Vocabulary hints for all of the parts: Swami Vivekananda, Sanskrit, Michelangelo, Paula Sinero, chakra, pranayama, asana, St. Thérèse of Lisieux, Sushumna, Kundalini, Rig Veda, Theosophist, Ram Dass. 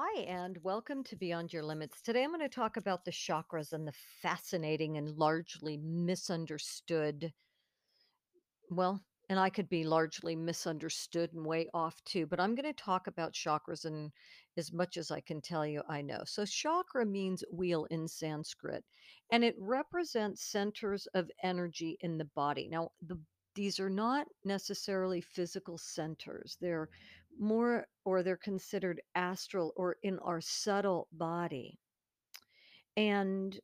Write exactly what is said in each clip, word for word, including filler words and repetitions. Hi, and welcome to Beyond Your Limits. Today I'm going to talk about the chakras and the fascinating and largely misunderstood, well, and I could be largely misunderstood and way off too, but I'm going to talk about chakras and as much as I can tell you I know. So chakra means wheel in Sanskrit, and it represents centers of energy in the body. Now, the These are not necessarily physical centers. They're more, or they're considered astral or in our subtle body. And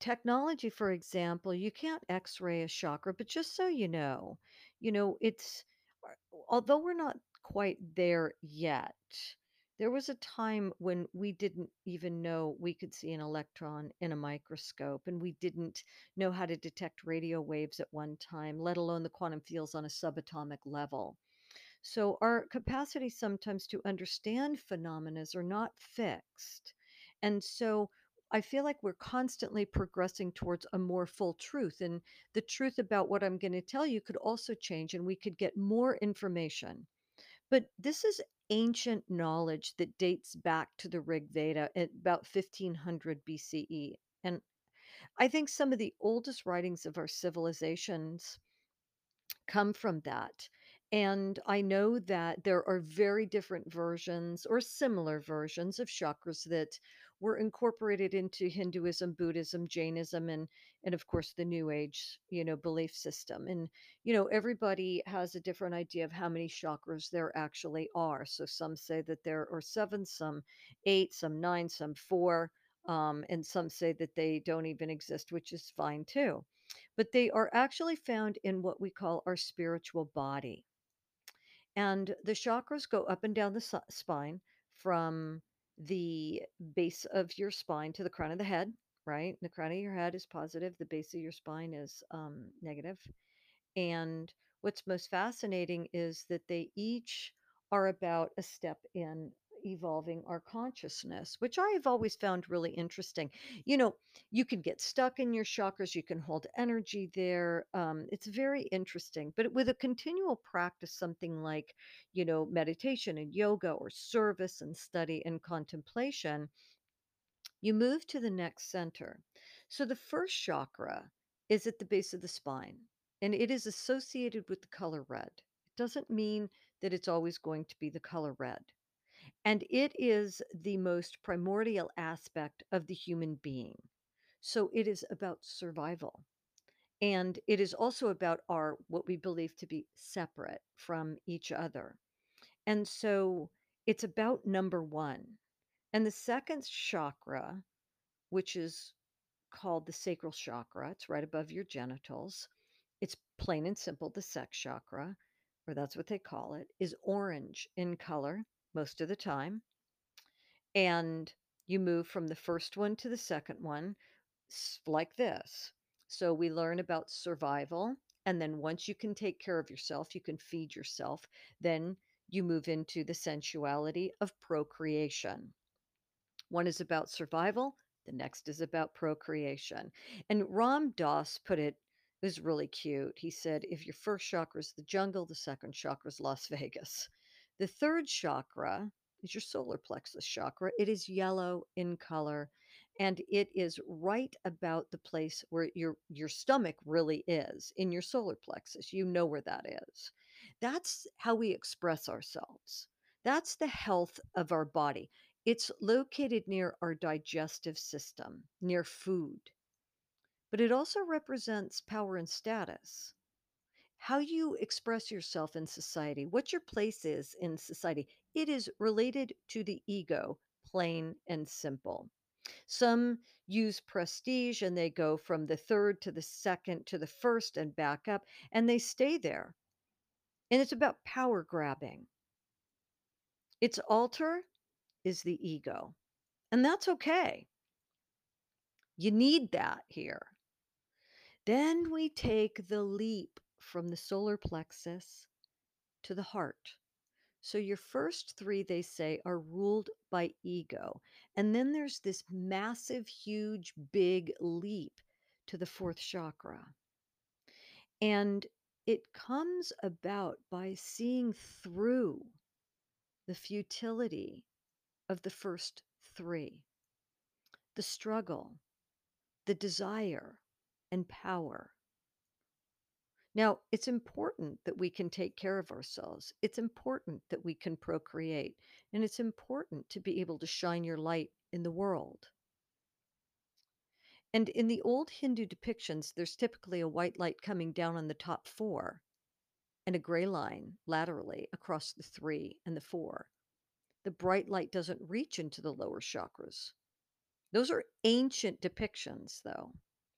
technology, for example, you can't x-ray a chakra, but just so you know, you know, it's, although we're not quite there yet, there was a time when we didn't even know we could see an electron in a microscope, and we didn't know how to detect radio waves at one time, let alone the quantum fields on a subatomic level. So our capacity sometimes to understand phenomena are not fixed. And so I feel like we're constantly progressing towards a more full truth. And the truth about what I'm going to tell you could also change, and we could get more information. But this is ancient knowledge that dates back to the Rig Veda at about fifteen hundred B C E. And I think some of the oldest writings of our civilizations come from that. And I know that there are very different versions or similar versions of chakras that were incorporated into Hinduism, Buddhism, Jainism, and, and of course the New Age, you know, belief system. And, you know, everybody has a different idea of how many chakras there actually are. So some say that there are seven, some eight, some nine, some four, um, and some say that they don't even exist, which is fine too. But they are actually found in what we call our spiritual body. And the chakras go up and down the spine from the base of your spine to the crown of the head, right? The crown of your head is positive. The base of your spine is um, negative. And what's most fascinating is that they each are about a step in evolving our consciousness, which I have always found really interesting. You know, you can get stuck in your chakras, you can hold energy there. Um, it's very interesting, but with a continual practice, something like, you know, meditation and yoga or service and study and contemplation, you move to the next center. So the first chakra is at the base of the spine, and it is associated with the color red. It doesn't mean that it's always going to be the color red. And it is the most primordial aspect of the human being. So it is about survival. And it is also about our, what we believe to be separate from each other. And so it's about number one. And the second chakra, which is called the sacral chakra, it's right above your genitals. It's plain and simple, the sex chakra, or that's what they call it, is orange in color most of the time. And you move from the first one to the second one like this. So we learn about survival. And then once you can take care of yourself, you can feed yourself, then you move into the sensuality of procreation. One is about survival. The next is about procreation. And Ram Dass put it, it was really cute. He said, if your first chakra is the jungle, the second chakra is Las Vegas. The third chakra is your solar plexus chakra. It is yellow in color, and it is right about the place where your, your stomach really is in your solar plexus. You know where that is. That's how we express ourselves. That's the health of our body. It's located near our digestive system, near food, but it also represents power and status. How you express yourself in society, what your place is in society. It is related to the ego, plain and simple. Some use prestige and they go from the third to the second to the first and back up, and they stay there. And it's about power grabbing. Its altar is the ego, and that's okay. You need that here. Then we take the leap from the solar plexus to the heart. So your first three, they say, are ruled by ego. And then there's this massive, huge, big leap to the fourth chakra. And it comes about by seeing through the futility of the first three: the struggle, the desire, and power. Now, it's important that we can take care of ourselves. It's important that we can procreate. And it's important to be able to shine your light in the world. And in the old Hindu depictions, there's typically a white light coming down on the top four and a gray line laterally across the three and the four. The bright light doesn't reach into the lower chakras. Those are ancient depictions, though.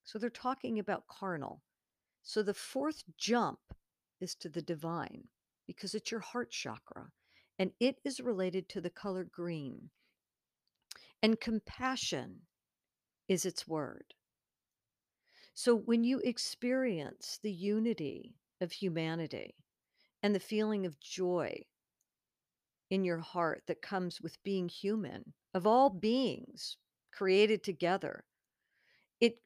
So they're talking about carnal. So the fourth jump is to the divine, because it's your heart chakra, and it is related to the color green. And compassion is its word. So when you experience the unity of humanity and the feeling of joy in your heart that comes with being human, of all beings created together, it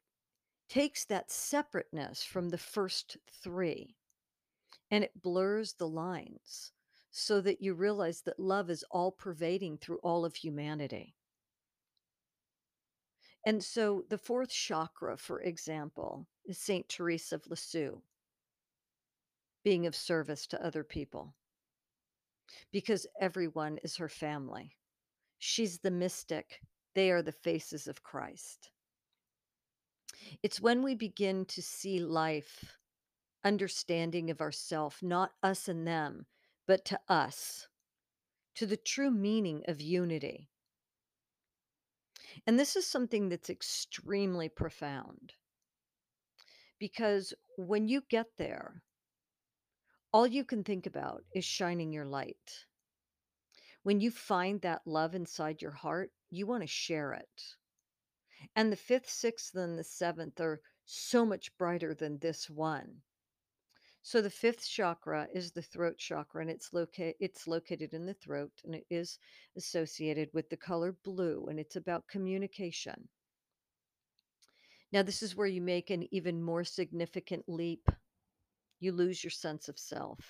takes that separateness from the first three and it blurs the lines so that you realize that love is all pervading through all of humanity. And so the fourth chakra, for example, is Saint Thérèse of Lisieux, being of service to other people, because everyone is her family. She's the mystic. They are the faces of Christ. It's when we begin to see life, understanding of ourself, not us and them, but to us, to the true meaning of unity. And this is something that's extremely profound, because when you get there, all you can think about is shining your light. When you find that love inside your heart, you want to share it. And the fifth, sixth, and the seventh are so much brighter than this one. So the fifth chakra is the throat chakra, and it's, loca- it's located in the throat, and it is associated with the color blue, and it's about communication. Now, this is where you make an even more significant leap. You lose your sense of self,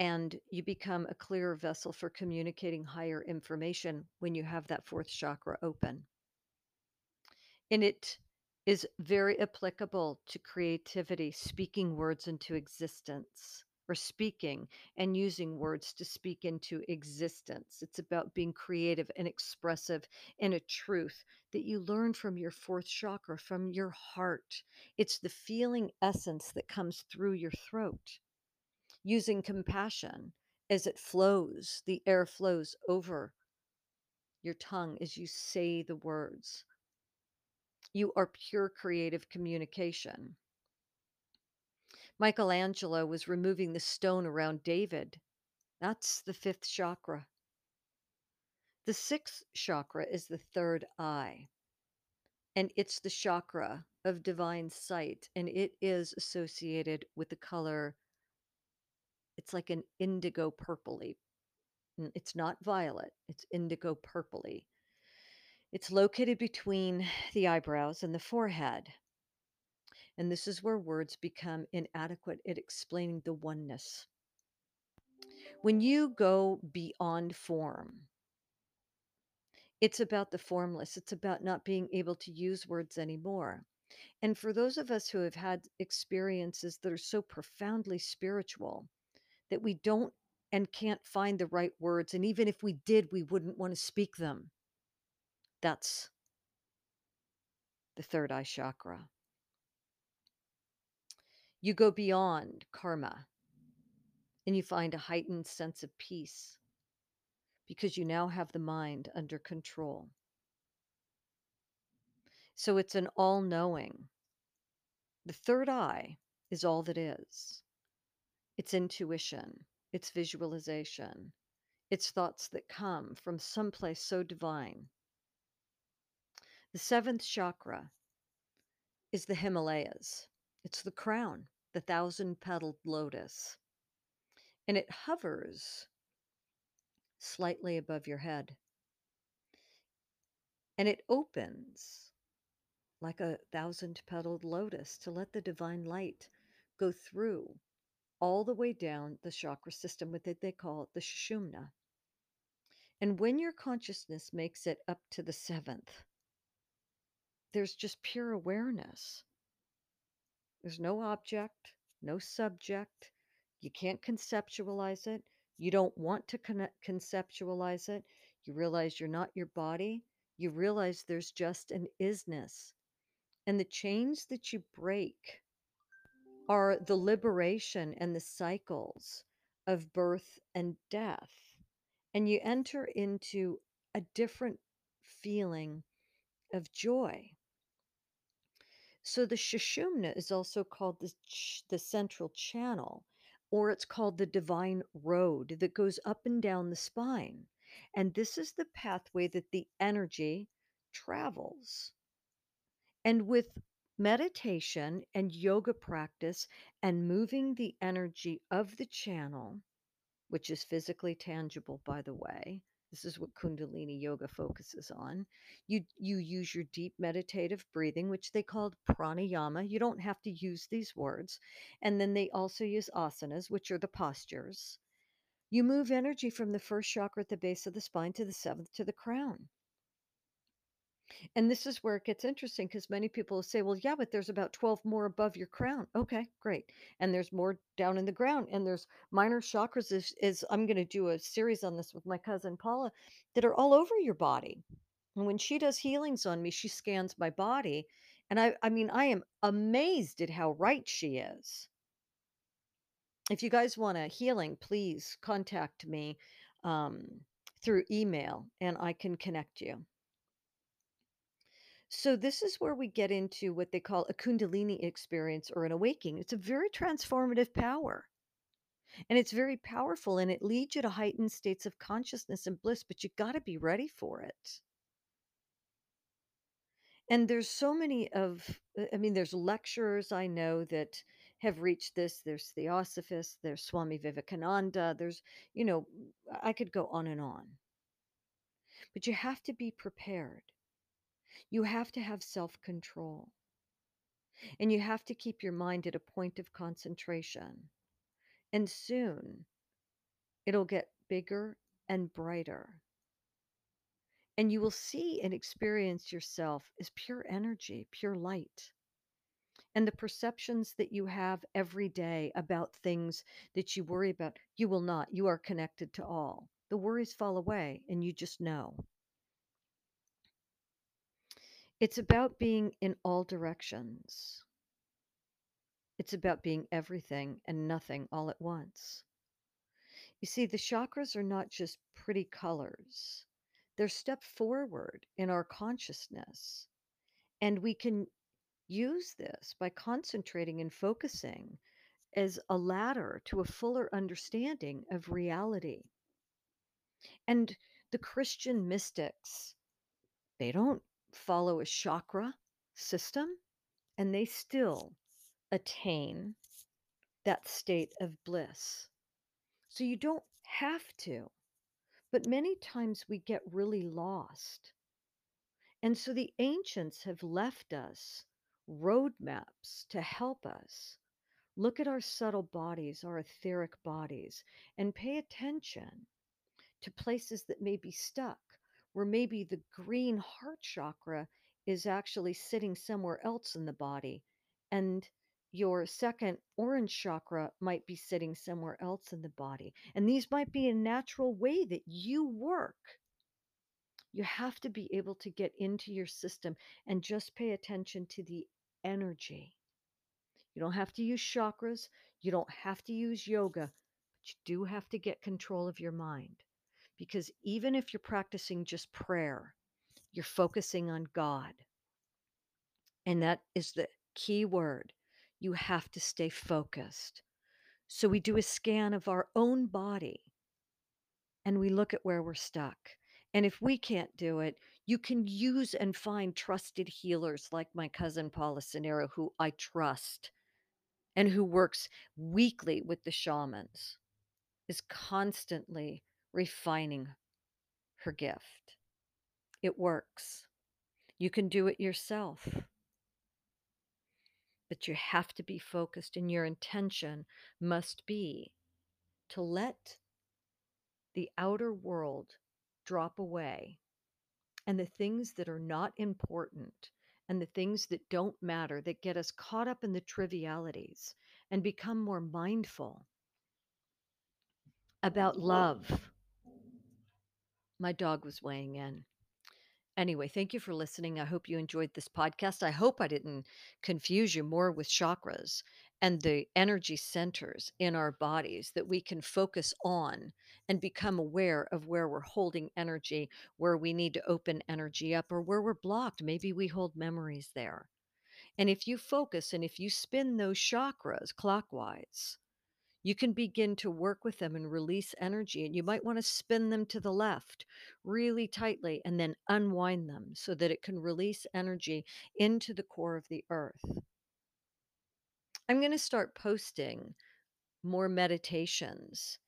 and you become a clearer vessel for communicating higher information when you have that fourth chakra open. And it is very applicable to creativity, speaking words into existence, or speaking and using words to speak into existence. It's about being creative and expressive and a truth that you learn from your fourth chakra, from your heart. It's the feeling essence that comes through your throat. Using compassion as it flows, the air flows over your tongue as you say the words. You are pure creative communication. Michelangelo was removing the stone around David. That's the fifth chakra. The sixth chakra is the third eye, and it's the chakra of divine sight, and it is associated with the color. It's like an indigo purpley. It's not violet. It's indigo purpley. It's located between the eyebrows and the forehead. And this is where words become inadequate at explaining the oneness. When you go beyond form, it's about the formless. It's about not being able to use words anymore. And for those of us who have had experiences that are so profoundly spiritual, that we don't and can't find the right words. And even if we did, we wouldn't want to speak them. That's the third eye chakra. You go beyond karma and you find a heightened sense of peace because you now have the mind under control. So it's an all-knowing. The third eye is all that is. It's intuition, it's visualization, it's thoughts that come from someplace so divine. The seventh chakra is the Himalayas. It's the crown, the thousand-petaled lotus. And it hovers slightly above your head. And it opens like a thousand-petaled lotus to let the divine light go through all the way down the chakra system, with it they call it the Sushumna. And when your consciousness makes it up to the seventh, there's just pure awareness. There's no object, no subject. You can't conceptualize it. You don't want to con- conceptualize it. You realize you're not your body. You realize there's just an isness. And the chains that you break are the liberation and the cycles of birth and death. And you enter into a different feeling of joy. So the Sushumna is also called the, ch- the central channel, or it's called the divine road that goes up and down the spine. And this is the pathway that the energy travels. And with meditation and yoga practice and moving the energy of the channel, which is physically tangible, by the way, this is what Kundalini yoga focuses on. You, you use your deep meditative breathing, which they called pranayama. You don't have to use these words. And then they also use asanas, which are the postures. You move energy from the first chakra at the base of the spine to the seventh to the crown. And this is where it gets interesting, because many people will say, well, yeah, but there's about twelve more above your crown. Okay, great. And there's more down in the ground. And there's minor chakras, is, is I'm going to do a series on this with my cousin Paula, that are all over your body. And when she does healings on me, she scans my body. And I, I mean, I am amazed at how right she is. If you guys want a healing, please contact me um, through email and I can connect you. So this is where we get into what they call a Kundalini experience or an awakening. It's a very transformative power, and it's very powerful, and it leads you to heightened states of consciousness and bliss, but you got to be ready for it. And there's so many of, I mean, there's lecturers I know that have reached this. There's Theosophists, there's Swami Vivekananda. There's, you know, I could go on and on, but you have to be prepared. You have to have self-control, and you have to keep your mind at a point of concentration, and soon it'll get bigger and brighter, and you will see and experience yourself as pure energy, pure light. And the perceptions that you have every day about things that you worry about, you will not. You are connected to all. The worries fall away, and you just know. It's about being in all directions. It's about being everything and nothing all at once. You see, the chakras are not just pretty colors. They're step forward in our consciousness. And we can use this by concentrating and focusing as a ladder to a fuller understanding of reality. And the Christian mystics, they don't follow a chakra system, and they still attain that state of bliss. So you don't have to, but many times we get really lost. And so the ancients have left us roadmaps to help us look at our subtle bodies, our etheric bodies, and pay attention to places that may be stuck, where maybe the green heart chakra is actually sitting somewhere else in the body, and your second orange chakra might be sitting somewhere else in the body. And these might be a natural way that you work. You have to be able to get into your system and just pay attention to the energy. You don't have to use chakras. You don't have to use yoga, but you do have to get control of your mind. Because even if you're practicing just prayer, you're focusing on God. And that is the key word. You have to stay focused. So we do a scan of our own body, and we look at where we're stuck. And if we can't do it, you can use and find trusted healers like my cousin Paula Sinero, who I trust and who works weekly with the shamans, is constantly refining her gift. It works. You can do it yourself, but you have to be focused, and your intention must be to let the outer world drop away, and the things that are not important and the things that don't matter, that get us caught up in the trivialities, and become more mindful about love. My dog was weighing in. Anyway, thank you for listening. I hope you enjoyed this podcast. I hope I didn't confuse you more with chakras and the energy centers in our bodies that we can focus on and become aware of where we're holding energy, where we need to open energy up, or where we're blocked. Maybe we hold memories there. And if you focus and if you spin those chakras clockwise, you can begin to work with them and release energy. And you might want to spin them to the left really tightly and then unwind them so that it can release energy into the core of the earth. I'm going to start posting more meditations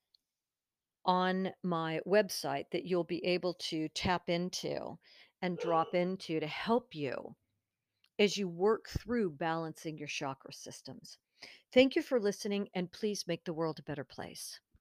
on my website that you'll be able to tap into and drop into to help you as you work through balancing your chakra systems. Thank you for listening, and please make the world a better place.